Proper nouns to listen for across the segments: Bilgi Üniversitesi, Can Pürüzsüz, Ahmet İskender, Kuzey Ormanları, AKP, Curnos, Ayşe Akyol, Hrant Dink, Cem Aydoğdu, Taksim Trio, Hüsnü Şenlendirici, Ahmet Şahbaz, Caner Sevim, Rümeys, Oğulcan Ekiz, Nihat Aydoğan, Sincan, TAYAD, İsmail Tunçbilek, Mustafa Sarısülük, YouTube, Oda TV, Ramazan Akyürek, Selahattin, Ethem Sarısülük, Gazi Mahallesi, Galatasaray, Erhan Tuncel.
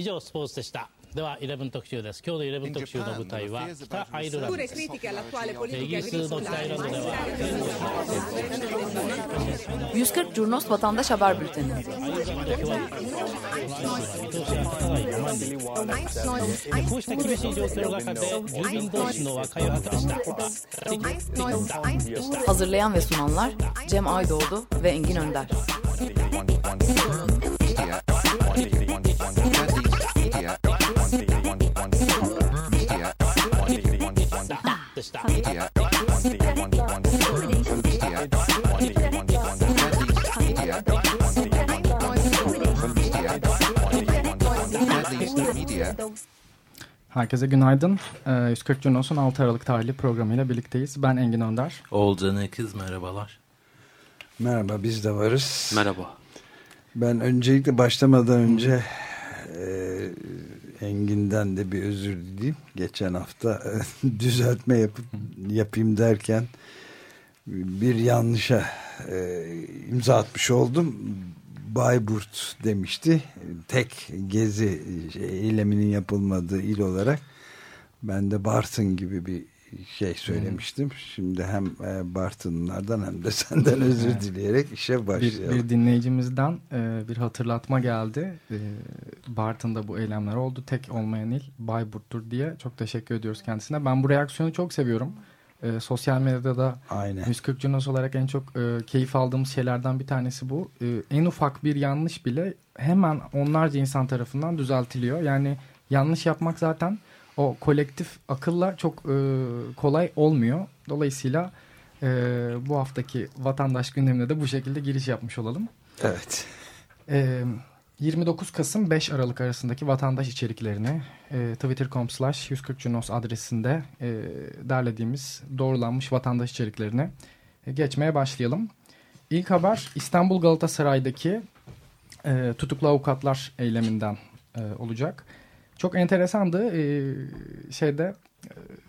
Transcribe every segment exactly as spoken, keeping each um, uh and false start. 以上スポーツでした。ではじゅういち特集です。今日のじゅういち特集の舞台は北アイルランドです。イギリスの北アイルランドではyüz kırk Curnos Vatandaş Haber Bülteni. Hazırlayan ve sunanlar Cem Aydoğdu ve Engin Önder. Herkese günaydın. yüz kırk Curnos'un altı Aralık tarihli programıyla birlikteyiz. Ben Engin Önder. Oğulcan Ekiz, merhabalar. Merhaba, biz de varız. Merhaba. Ben öncelikle başlamadan önce Ee, Engin'den de bir özür dileyim. Geçen hafta düzeltme yapıp, yapayım derken bir yanlışa e, imza atmış oldum. Bayburt demişti. Tek gezi şey, eyleminin yapılmadığı il olarak ben de Bartın gibi bir şey söylemiştim. Şimdi hem e, Bartınlardan hem de senden özür dileyerek işe başlayalım. Bir, bir dinleyicimizden e, bir hatırlatma geldi. E, Bartın'da bu eylemler oldu. Tek olmayan il Bayburt'tur diye. Çok teşekkür ediyoruz kendisine. Ben bu reaksiyonu çok seviyorum. E, sosyal medyada aynen. yüz kırk Curnos olarak en çok e, keyif aldığımız şeylerden bir tanesi bu. E, en ufak bir yanlış bile hemen onlarca insan tarafından düzeltiliyor. Yani yanlış yapmak zaten o kolektif akılla çok e, kolay olmuyor. Dolayısıyla e, bu haftaki vatandaş gündemine de bu şekilde giriş yapmış olalım. Evet. E, yirmi dokuz Kasım beş Aralık arasındaki vatandaş içeriklerini e, twitter nokta com slash yüz kırk curnos adresinde e, derlediğimiz doğrulanmış vatandaş içeriklerine e, geçmeye başlayalım. İlk haber İstanbul Galatasaray'daki e, tutuklu avukatlar eyleminden e, olacak. Çok enteresandı. Ee, şeyde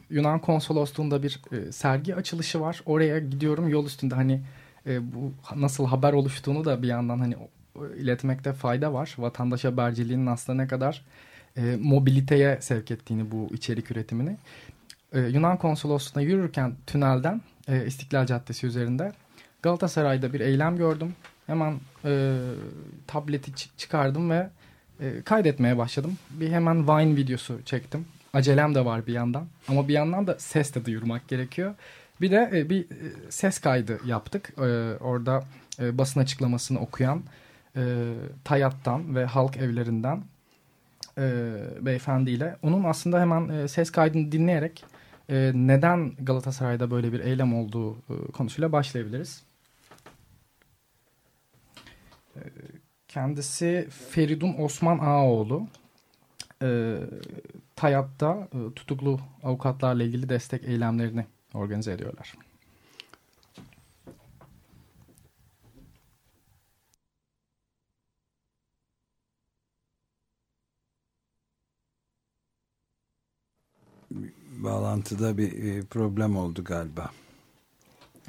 Yunan konsolosluğunda bir e, sergi açılışı var. Oraya gidiyorum yol üstünde hani e, bu nasıl haber oluştuğunu da bir yandan hani iletmekte fayda var. Vatandaş haberciliğinin aslında ne kadar e, mobiliteye sevk ettiğini bu içerik üretimini. E, Yunan konsolosluğuna yürürken tünelden e, İstiklal Caddesi üzerinde Galatasaray'da bir eylem gördüm. Hemen e, tableti ç- çıkardım ve kaydetmeye başladım. Bir hemen Vine videosu çektim. Acelem de var bir yandan. Ama bir yandan da ses de duyurmak gerekiyor. Bir de bir ses kaydı yaptık. Orada basın açıklamasını okuyan TAYAD'dan ve Halk Evlerinden beyefendiyle. Onun aslında hemen ses kaydını dinleyerek neden Galatasaray'da böyle bir eylem olduğu konusuyla başlayabiliriz. Kendisi Feridun Osman Ağaoğlu. E, TAYAD'da e, tutuklu avukatlarla ilgili destek eylemlerini organize ediyorlar. Bağlantıda bir e, problem oldu galiba.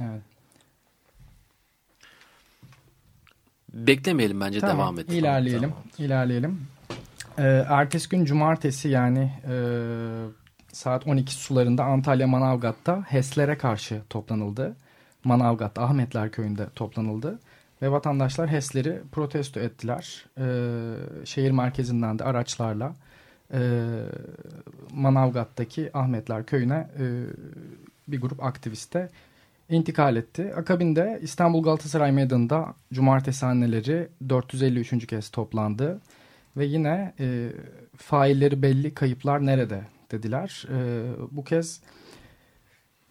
Evet. Beklemeyelim bence, tamam, devam edelim. İlerleyelim, tamam. ilerleyelim. Ee, ertesi gün cumartesi yani e, saat on iki sularında Antalya Manavgat'ta HES'lere karşı toplanıldı. Manavgat'ta Ahmetler Köyü'nde toplanıldı. Ve vatandaşlar HES'leri protesto ettiler. Ee, şehir merkezinden de araçlarla e, Manavgat'taki Ahmetler Köyü'ne e, bir grup aktiviste intikal etti. Akabinde İstanbul Galatasaray Meydanı'nda cumartesi anneleri dört yüz elli üçüncü kez toplandı. Ve yine e, failleri belli, kayıplar nerede dediler. E, bu kez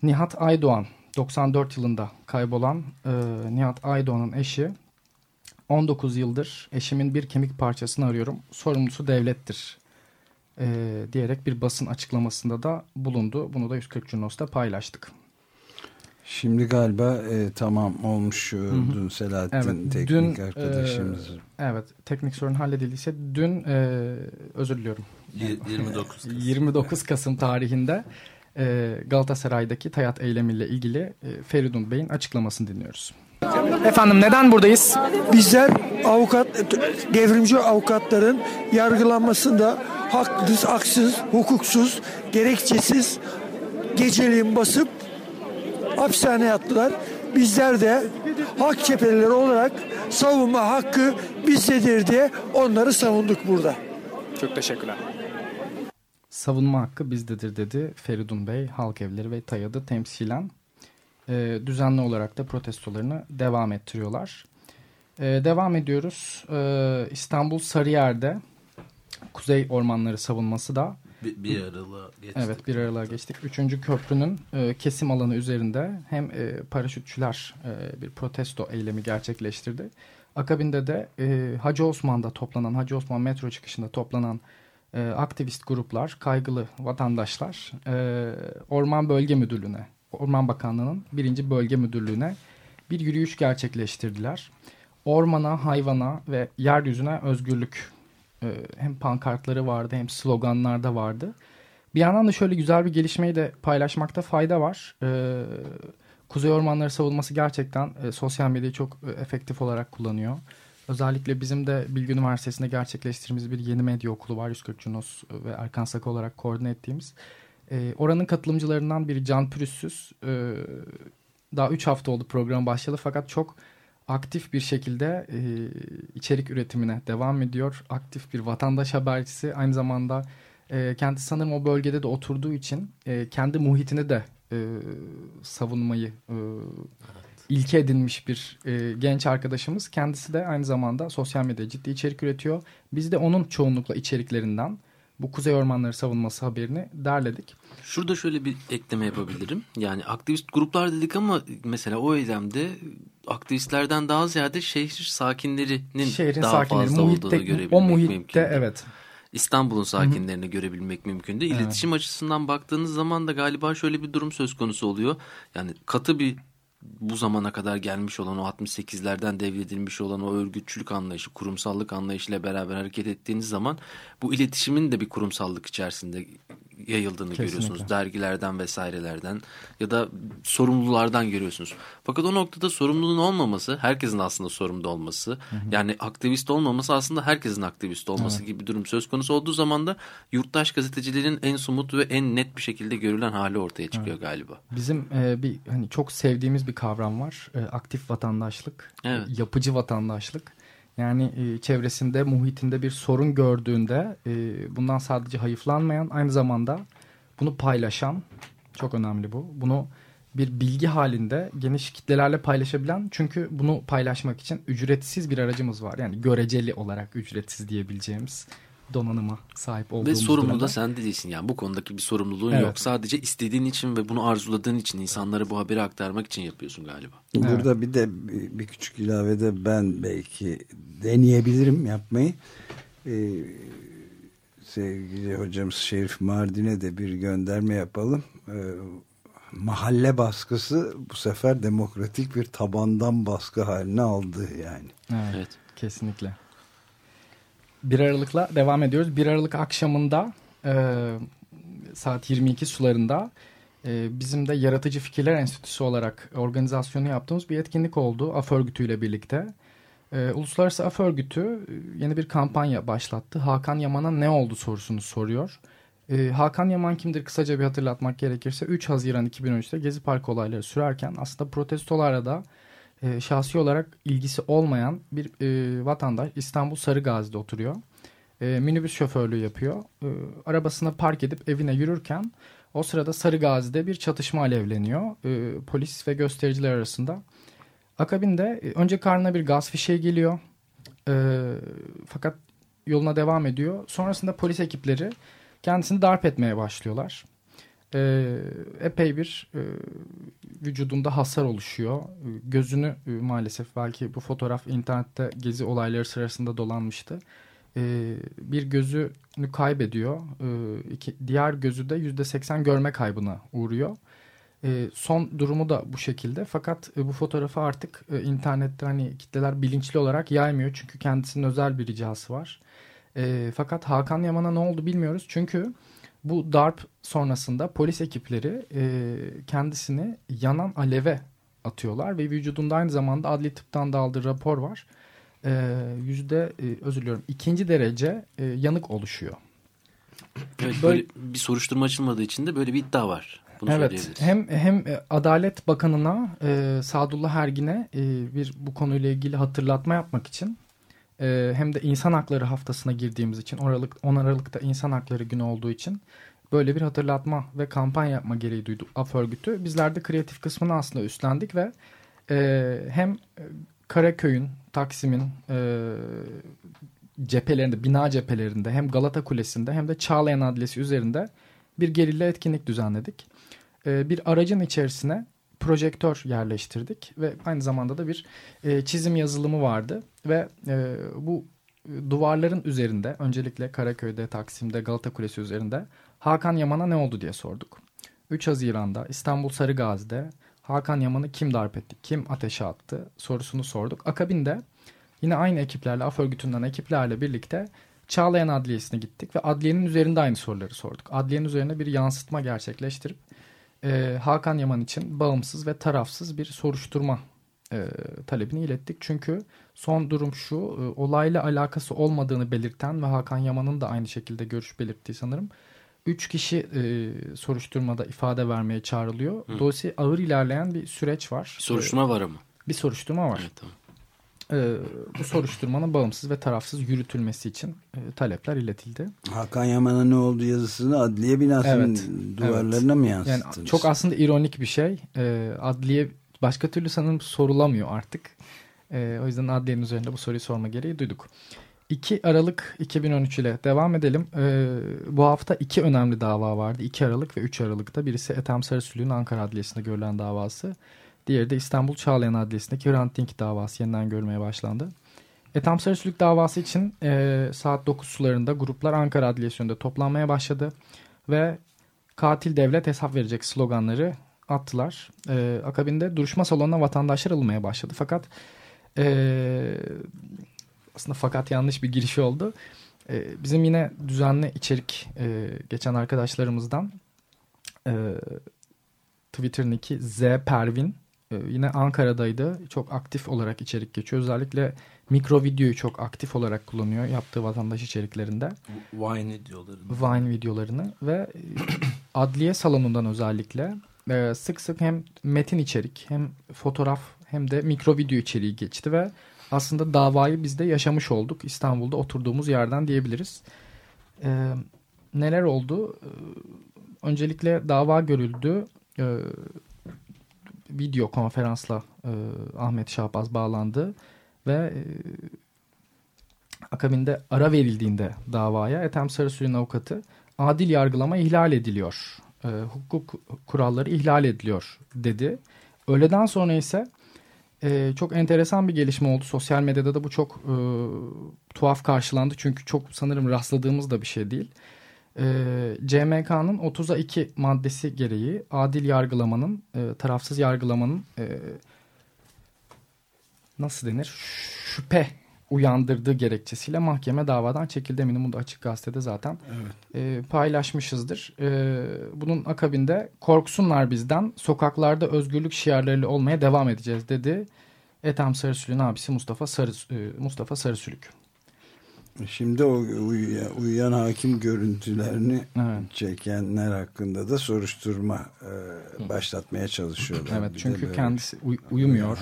Nihat Aydoğan, doksan dört yılında kaybolan e, Nihat Aydoğan'ın eşi, on dokuz yıldır eşimin bir kemik parçasını arıyorum, sorumlusu devlettir e, diyerek bir basın açıklamasında da bulundu. Bunu da yüz kırk Curnos'ta paylaştık. Şimdi galiba e, tamam olmuş dün Selahattin, evet, teknik dün, arkadaşımız. E, evet, teknik sorun halledildiyse dün e, özür diliyorum. yirmi dokuz Kasım. yirmi dokuz Kasım tarihinde e, Galatasaray'daki TAYAD eylemiyle ilgili e, Feridun Bey'in açıklamasını dinliyoruz. Efendim neden buradayız? Bizler avukat, devrimci avukatların yargılanmasında haksız, haksız, hukuksuz, gerekçesiz geceliğin basıp hapishaneye attılar. Bizler de hak cepheleri olarak savunma hakkı bizdedir diye onları savunduk burada. Çok teşekkürler. Savunma hakkı bizdedir dedi Feridun Bey, Halk Evleri ve TAYAD'ı temsilen. E, düzenli olarak da protestolarını devam ettiriyorlar. E, devam ediyoruz. E, İstanbul Sarıyer'de Kuzey Ormanları savunması da bir, bir aralığa geçtik. Evet, bir aralığa geçtik. Üçüncü köprünün e, kesim alanı üzerinde hem e, paraşütçüler e, bir protesto eylemi gerçekleştirdi. Akabinde de e, Hacı Osman'da toplanan, Hacı Osman metro çıkışında toplanan e, aktivist gruplar, kaygılı vatandaşlar e, Orman Bölge Müdürlüğü'ne, Orman Bakanlığı'nın birinci Bölge Müdürlüğü'ne bir yürüyüş gerçekleştirdiler. Ormana, hayvana ve yeryüzüne özgürlük. Ee, hem pankartları vardı hem sloganlar da vardı. Bir yandan da şöyle güzel bir gelişmeyi de paylaşmakta fayda var. Ee, Kuzey Ormanları savunması gerçekten e, sosyal medyayı çok e, efektif olarak kullanıyor. Özellikle bizim de Bilgi Üniversitesi'nde gerçekleştirdiğimiz bir yeni medya okulu var. yüz kırk Cunos ve Erkan Sakı olarak koordine ettiğimiz. Oranın katılımcılarından biri Can Pürüzsüz. Daha üç hafta oldu program başladı fakat çok aktif bir şekilde içerik üretimine devam ediyor. Aktif bir vatandaş habercisi. Aynı zamanda kendisi sanırım o bölgede de oturduğu için kendi muhitini de savunmayı ilke edinmiş bir genç arkadaşımız. Kendisi de aynı zamanda sosyal medyada ciddi içerik üretiyor. Biz de onun çoğunlukla içeriklerinden bu Kuzey Ormanları savunması haberini derledik. Şurada şöyle bir ekleme yapabilirim. Yani aktivist gruplar dedik ama mesela o eylemde aktivistlerden daha ziyade şehir sakinlerinin şehrin daha sakinleri, fazla muhitte, olduğunu görebilmek o muhitte, mümkün. Evet. İstanbul'un sakinlerini Hı-hı. görebilmek mümkün de. İletişim evet. açısından baktığınız zaman da galiba şöyle bir durum söz konusu oluyor. Yani katı bir bu zamana kadar gelmiş olan o altmış sekizlerden devredilmiş olan o örgütçülük anlayışı, kurumsallık anlayışıyla beraber hareket ettiğiniz zaman bu iletişimin de bir kurumsallık içerisinde yayıldığını Kesinlikle. görüyorsunuz. Dergilerden vesairelerden ya da sorumlulardan görüyorsunuz. Fakat o noktada sorumluluğun olmaması, herkesin aslında sorumlu olması, hı hı. yani aktivist olmaması aslında herkesin aktivist olması evet. gibi bir durum söz konusu olduğu zaman da yurttaş gazeteciliğinin en somut ve en net bir şekilde görülen hali ortaya çıkıyor evet. galiba. Bizim e, bir hani çok sevdiğimiz bir kavram var. E, aktif vatandaşlık, evet. yapıcı vatandaşlık. Yani e, çevresinde, muhitinde bir sorun gördüğünde e, bundan sadece hayıflanmayan, aynı zamanda bunu paylaşan, çok önemli bu. Bunu bir bilgi halinde geniş kitlelerle paylaşabilen, çünkü bunu paylaşmak için ücretsiz bir aracımız var. Yani göreceli olarak ücretsiz diyebileceğimiz donanıma sahip olduğumuz durumda. Ve sorumlu durumda. Da sen de değilsin. Yani bu konudaki bir sorumluluğun evet. yok. Sadece istediğin için ve bunu arzuladığın için insanlara bu haberi aktarmak için yapıyorsun galiba. Burada evet. bir de bir küçük ilavede ben belki deneyebilirim yapmayı. Ee, sevgili hocamız Şerif Mardin'e de bir gönderme yapalım. Ee, mahalle baskısı bu sefer demokratik bir tabandan baskı haline aldı yani. Evet, evet. kesinlikle. bir Aralık'la devam ediyoruz. bir Aralık akşamında e, saat yirmi iki sularında e, bizim de Yaratıcı Fikirler Enstitüsü olarak organizasyonu yaptığımız bir etkinlik oldu. Af Örgütü ile birlikte. E, Uluslararası Af Örgütü yeni bir kampanya başlattı. Hakan Yaman'a ne oldu sorusunu soruyor. E, Hakan Yaman kimdir kısaca bir hatırlatmak gerekirse üç Haziran iki bin on üçte Gezi Parkı olayları sürerken aslında protestolara da E, şahsi olarak ilgisi olmayan bir e, vatandaş İstanbul Sarıgazi'de oturuyor. E, minibüs şoförlüğü yapıyor. E, arabasını park edip evine yürürken o sırada Sarıgazi'de bir çatışma alevleniyor. E, polis ve göstericiler arasında. Akabinde e, önce karnına bir gaz fişeği geliyor. E, fakat yoluna devam ediyor. Sonrasında polis ekipleri kendisini darp etmeye başlıyorlar. Ee, epey bir e, vücudunda hasar oluşuyor. E, gözünü e, maalesef belki bu fotoğraf internette gezi olayları sırasında dolanmıştı. E, bir gözünü kaybediyor. E, iki, diğer gözü de yüzde seksen görme kaybına uğruyor. E, son durumu da bu şekilde. Fakat e, bu fotoğrafı artık e, internette hani kitleler bilinçli olarak yaymıyor. Çünkü kendisinin özel bir ricası var. E, fakat Hakan Yaman'a ne oldu bilmiyoruz. Çünkü bu darp sonrasında polis ekipleri e, kendisini yanan aleve atıyorlar ve vücudunda aynı zamanda adli tıptan da aldığı rapor var. E, yüzde e, özür diliyorum ikinci derece e, yanık oluşuyor. Evet, böyle, böyle bir soruşturma açılmadığı için de böyle bir iddia var. Bunu evet, hem hem Adalet Bakanı'na e, Sadullah Ergin'e e, bir bu konuyla ilgili hatırlatma yapmak için e, hem de İnsan Hakları Haftası'na girdiğimiz için on Aralık'ta İnsan Hakları Günü olduğu için böyle bir hatırlatma ve kampanya yapma gereği duydu Af Örgütü. Bizler de kreatif kısmını aslında üstlendik ve e, hem Karaköy'ün, Taksim'in e, cephelerinde, bina cephelerinde hem Galata Kulesi'nde hem de Çağlayan Adliyesi üzerinde bir gerilla etkinlik düzenledik. Bir aracın içerisine projektör yerleştirdik ve aynı zamanda da bir çizim yazılımı vardı. Ve bu duvarların üzerinde öncelikle Karaköy'de, Taksim'de, Galata Kulesi üzerinde Hakan Yaman'a ne oldu diye sorduk. üç Haziran'da İstanbul Sarıgazi'de Hakan Yaman'ı kim darp etti, kim ateşe attı sorusunu sorduk. Akabinde yine aynı ekiplerle, Af Örgütü'nden ekiplerle birlikte Çağlayan Adliyesi'ne gittik ve adliyenin üzerinde aynı soruları sorduk. Adliyenin üzerine bir yansıtma gerçekleştirip e, Hakan Yaman için bağımsız ve tarafsız bir soruşturma e, talebini ilettik. Çünkü son durum şu, e, olayla alakası olmadığını belirten ve Hakan Yaman'ın da aynı şekilde görüş belirttiği sanırım. Üç kişi e, soruşturmada ifade vermeye çağrılıyor. Hı. Dolayısıyla ağır ilerleyen bir süreç var. Soruşturma ee, var ama. Bir soruşturma var. Evet, tamam. Ee, bu soruşturmanın bağımsız ve tarafsız yürütülmesi için e, talepler iletildi. Hakan Yaman'a ne oldu yazısını adliye binasının evet, duvarlarına evet. mı yansıttınız? Yani çok aslında ironik bir şey. Ee, adliye başka türlü sanırım sorulamıyor artık. Ee, o yüzden adliyenin üzerinde bu soruyu sorma gereği duyduk. iki Aralık iki bin on üç ile devam edelim. Ee, bu hafta iki önemli dava vardı. iki Aralık ve üç Aralık'ta birisi Ethem Sarısülük'ün Ankara Adliyesi'nde görülen davası. Diğeri de İstanbul Çağlayan Adliyesi'ndeki Hrant Dink davası yeniden görmeye başlandı. Ethem Sarısülük davası için e, saat dokuz sularında gruplar Ankara Adliyesi önünde toplanmaya başladı. Ve katil devlet hesap verecek sloganları attılar. E, akabinde duruşma salonuna vatandaşlar alınmaya başladı. Fakat e, aslında fakat yanlış bir giriş oldu. E, bizim yine düzenli içerik e, geçen arkadaşlarımızdan e, Twitter'daki Z Pervin yine Ankara'daydı. Çok aktif olarak içerik geçiyor. Özellikle mikro videoyu çok aktif olarak kullanıyor yaptığı vatandaş içeriklerinde. Vine videolarını. Vine videolarını ve adliye salonundan özellikle sık sık hem metin içerik hem fotoğraf hem de mikro video içeriği geçti ve aslında davayı biz de yaşamış olduk. İstanbul'da oturduğumuz yerden diyebiliriz. Neler oldu? Öncelikle dava görüldü. Ee, video konferansla e, Ahmet Şahbaz bağlandı ve e, akabinde ara verildiğinde davaya Ethem Sarısülük'ün avukatı adil yargılama ihlal ediliyor, e, hukuk kuralları ihlal ediliyor dedi. Öğleden sonra ise e, çok enteresan bir gelişme oldu. Sosyal medyada da bu çok e, tuhaf karşılandı çünkü çok sanırım rastladığımız da bir şey değil. E, C M K'nın otuza iki maddesi gereği adil yargılamanın, e, tarafsız yargılamanın e, nasıl denir şüphe uyandırdığı gerekçesiyle mahkeme davadan çekildi. Eminim bunu da Açık Gazete'de zaten evet. e, paylaşmışızdır. E, bunun akabinde korksunlar bizden, sokaklarda özgürlük şiarlarıyla olmaya devam edeceğiz dedi Ethem Sarısülük'ün abisi Mustafa, Sarıs, e, Mustafa Sarısülük. Şimdi o uyuyan, uyuyan hakim görüntülerini evet. çekenler hakkında da soruşturma e, başlatmaya çalışıyorlar. Evet, çünkü kendisi uy- uyumuyor.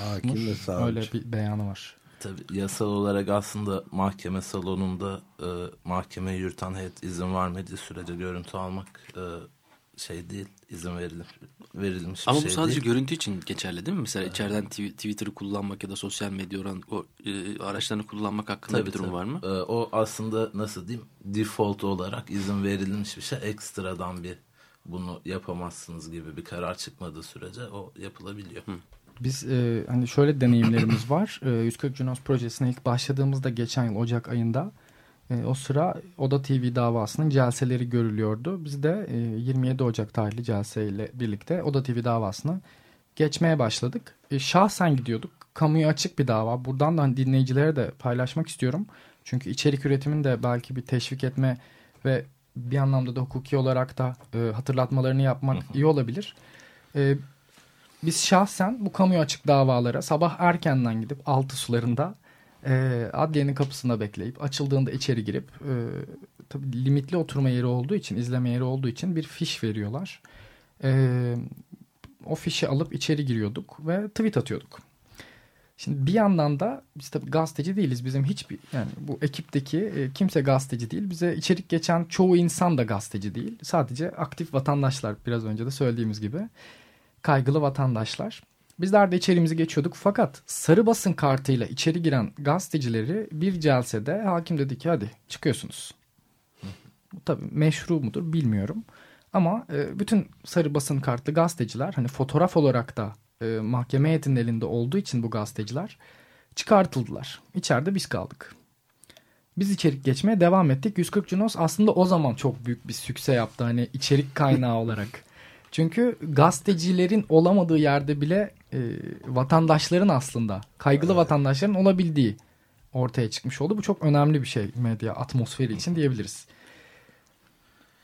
Öyle bir beyanı var. Tabii yasal olarak aslında mahkeme salonunda e, mahkeme yürüten heyet izin vermediği sürece görüntü almak e, şey değil, izin verilir, verilmiş bir ama şey bu sadece değil. Görüntü için geçerli değil mi? Mesela evet. içeriden t- Twitter'ı kullanmak ya da sosyal medya oran, o, e, araçlarını kullanmak hakkında tabii, bir durum tabii. var mı? Ee, o aslında nasıl diyeyim? Default olarak izin verilmiş bir şey. Ekstradan bir bunu yapamazsınız gibi bir karar çıkmadığı sürece o yapılabiliyor. Hı. Biz e, hani şöyle deneyimlerimiz var. E, yüz kırk Junos projesine ilk başladığımızda geçen yıl Ocak ayında o sıra Oda T V davasının celseleri görülüyordu. Biz de yirmi yedi Ocak tarihli celseyle birlikte Oda T V davasına geçmeye başladık. Şahsen gidiyorduk. Kamuya açık bir dava. Buradan da dinleyicilere de paylaşmak istiyorum. Çünkü içerik üretimini de belki bir teşvik etme ve bir anlamda da hukuki olarak da hatırlatmalarını yapmak iyi olabilir. biz şahsen bu kamuya açık davalara sabah erkenden gidip altı sularında e, adliyenin kapısında bekleyip açıldığında içeri girip e, tabii limitli oturma yeri olduğu için, izleme yeri olduğu için bir fiş veriyorlar. E, o fişi alıp içeri giriyorduk ve tweet atıyorduk. Şimdi bir yandan da biz tabii gazeteci değiliz. Bizim hiçbir, yani bu ekipteki kimse gazeteci değil. Bize içerik geçen çoğu insan da gazeteci değil. Sadece aktif vatandaşlar, biraz önce de söylediğimiz gibi. Kaygılı vatandaşlar. Bizler de içerimizi geçiyorduk. Fakat sarı basın kartıyla içeri giren gazetecileri bir celsede hakim dedi ki hadi çıkıyorsunuz. Bu tabii meşru mudur bilmiyorum. Ama bütün sarı basın kartlı gazeteciler, hani fotoğraf olarak da E, mahkeme heyetinin elinde olduğu için bu gazeteciler çıkartıldılar. İçeride biz kaldık. Biz içerik geçmeye devam ettik. yüz kırk Cunos aslında o zaman çok büyük bir sükse yaptı. Hani içerik kaynağı olarak. Çünkü gazetecilerin olamadığı yerde bile e, vatandaşların aslında kaygılı evet. vatandaşların olabildiği ortaya çıkmış oldu. Bu çok önemli bir şey medya atmosferi için diyebiliriz.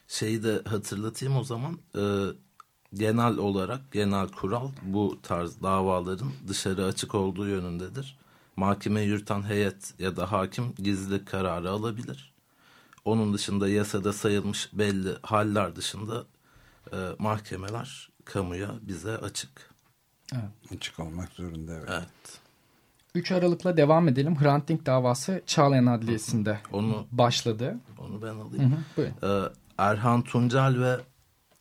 Şeyi de hatırlatayım o zaman. E... Genel olarak genel kural bu tarz davaların dışarı açık olduğu yönündedir. Mahkeme yürüten heyet ya da hakim gizlilik kararı alabilir. Onun dışında yasada sayılmış belli haller dışında e, mahkemeler kamuya bize açık. Evet. Açık olmak zorunda evet. evet. üç Aralık'la devam edelim. Hrant Dink davası Çağlayan Adliyesi'nde onu, başladı. Onu ben alayım. Hı hı, e, Erhan Tuncel ve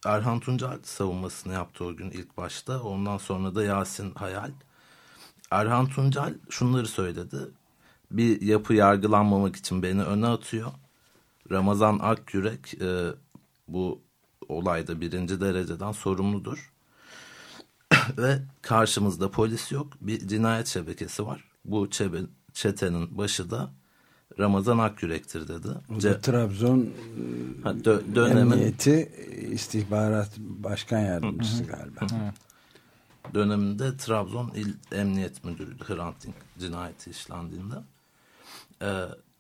Erhan Tuncel savunmasını yaptı o gün ilk başta. Ondan sonra da Yasin Hayal. Erhan Tuncel şunları söyledi. Bir yapı yargılanmamak için beni öne atıyor. Ramazan Akyürek e, bu olayda birinci dereceden sorumludur. Ve karşımızda polis yok. Bir cinayet şebekesi var. Bu çebe- çetenin başı da Ramazan Akyürek'tir dedi. Ce- Trabzon ha, dö- dönemi... Emniyeti İstihbarat Başkan Yardımcısı hı hı. galiba. Hı hı. Döneminde Trabzon İl Emniyet Müdürü Hrant Dink cinayeti işlendiğinde e,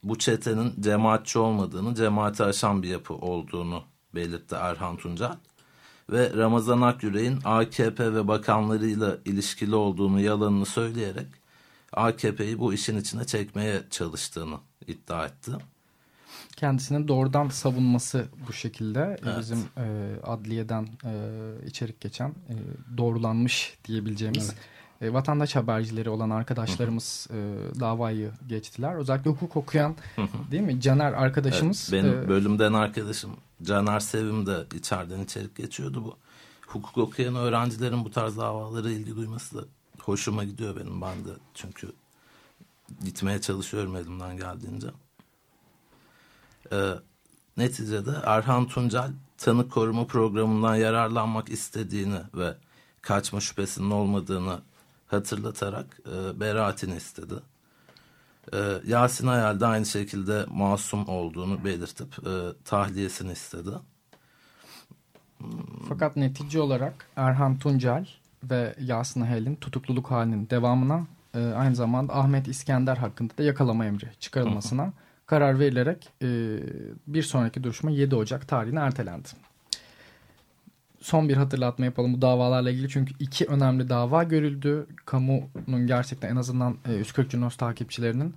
bu çetenin cemaatçi olmadığını, cemaati aşan bir yapı olduğunu belirtti Erhan Tuncel. Ve Ramazan Akyürek'in A K P ve bakanlarıyla ilişkili olduğunu, yalanını söyleyerek A K P'yi bu işin içine çekmeye çalıştığını iddia etti. Kendisinin doğrudan savunması bu şekilde evet. bizim e, adliyeden e, içerik geçen e, doğrulanmış diyebileceğimiz evet. e, vatandaş habercileri olan arkadaşlarımız e, davayı geçtiler. Özellikle hukuk okuyan değil mi Caner arkadaşımız. Evet, benim e, bölümden arkadaşım Caner Sevim de içeriden içerik geçiyordu bu. Hukuk okuyan öğrencilerin bu tarz davalara ilgi duyması da hoşuma gidiyor benim, ben de çünkü gitmeye çalışıyorum elimden geldiğince. Ee, neticede Erhan Tuncel tanık koruma programından yararlanmak istediğini ve kaçma şüphesinin olmadığını hatırlatarak e, beraatini istedi. E, Yasin Hayal de aynı şekilde masum olduğunu belirtip e, tahliyesini istedi. Fakat netice olarak Erhan Tuncel ve Yasin Hayal'in tutukluluk halinin devamına e, aynı zamanda Ahmet İskender hakkında da yakalama emri çıkarılmasına karar verilerek e, bir sonraki duruşma yedi Ocak tarihine ertelendi. Son bir hatırlatma yapalım bu davalarla ilgili. Çünkü iki önemli dava görüldü. Kamunun gerçekten en azından e, yüz kırk Cunos takipçilerinin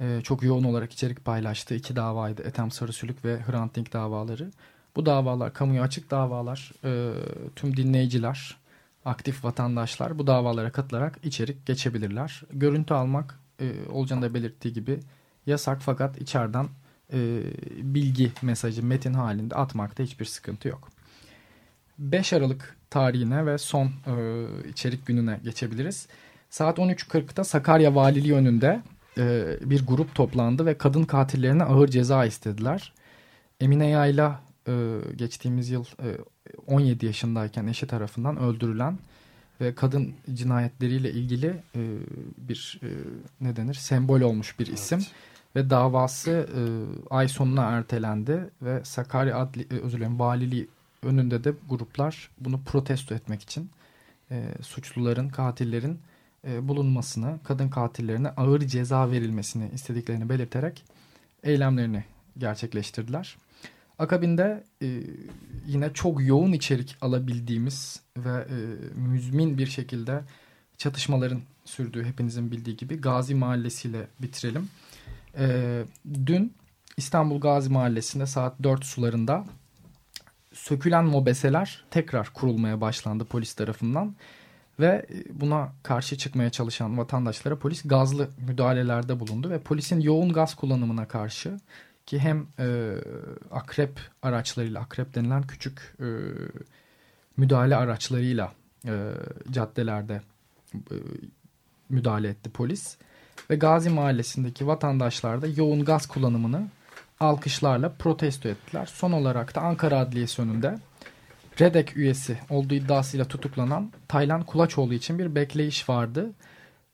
e, çok yoğun olarak içerik paylaştığı iki davaydı. Ethem Sarısülük ve Hrant Dink davaları. Bu davalar kamuya açık davalar. E, tüm dinleyiciler, aktif vatandaşlar bu davalara katılarak içerik geçebilirler. Görüntü almak e, Olcan'ın da belirttiği gibi yasak, fakat içeriden e, bilgi mesajı metin halinde atmakta hiçbir sıkıntı yok. beş Aralık tarihine ve son e, içerik gününe geçebiliriz. Saat on üç kırkta Sakarya Valiliği önünde e, bir grup toplandı ve kadın katillerine ağır ceza istediler. Emine Yayla e, geçtiğimiz yıl e, on yedi yaşındayken eşi tarafından öldürülen ve kadın cinayetleriyle ilgili e, bir e, ne denir sembol olmuş bir isim evet. ve davası e, ay sonuna ertelendi ve Sakarya Adli, özür dilerim, valiliği önünde de gruplar bunu protesto etmek için e, suçluların, katillerin e, bulunmasını, kadın katillerine ağır ceza verilmesini istediklerini belirterek eylemlerini gerçekleştirdiler. Akabinde e, yine çok yoğun içerik alabildiğimiz ve e, müzmin bir şekilde çatışmaların sürdüğü, hepinizin bildiği gibi Gazi Mahallesi ile bitirelim. E, dün İstanbul Gazi Mahallesi'nde saat dört sularında sökülen mobeseler tekrar kurulmaya başlandı polis tarafından. Ve buna karşı çıkmaya çalışan vatandaşlara polis gazlı müdahalelerde bulundu. Ve polisin yoğun gaz kullanımına karşı, ki hem e, akrep araçlarıyla, akrep denilen küçük e, müdahale araçlarıyla e, caddelerde e, müdahale etti polis. Ve Gazi Mahallesi'ndeki vatandaşlar da yoğun gaz kullanımını alkışlarla protesto ettiler. Son olarak da Ankara Adliyesi önünde Redek üyesi olduğu iddiasıyla tutuklanan Taylan Kulaçoğlu için bir bekleyiş vardı.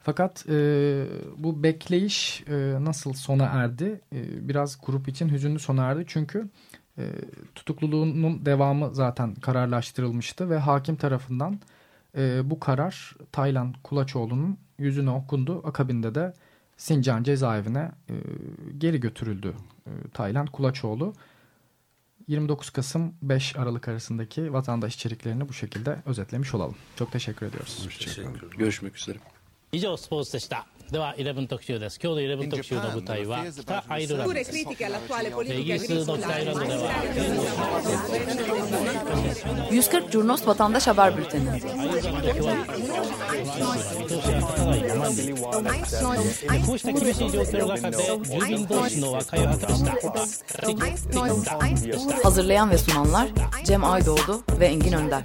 Fakat e, bu bekleyiş e, nasıl sona erdi? E, biraz grup için hüzünlü sona erdi. Çünkü e, tutukluluğunun devamı zaten kararlaştırılmıştı ve hakim tarafından e, bu karar Taylan Kulaçoğlu'nun yüzüne okundu. Akabinde de Sincan cezaevine e, geri götürüldü e, Taylan Kulaçoğlu. yirmi dokuz Kasım beş Aralık arasındaki vatandaş içeriklerini bu şekilde özetlemiş olalım. Çok teşekkür ediyoruz. Görüşmek üzere. 以上スポーツでした。ではじゅういち特集です。今日のじゅういち特集の舞台は北アイルランドです。 yüz kırk Curnos Vatandaş Haber Bülteni. Hazırlayan ve sunanlar Cem Aydoğdu ve Engin Önder.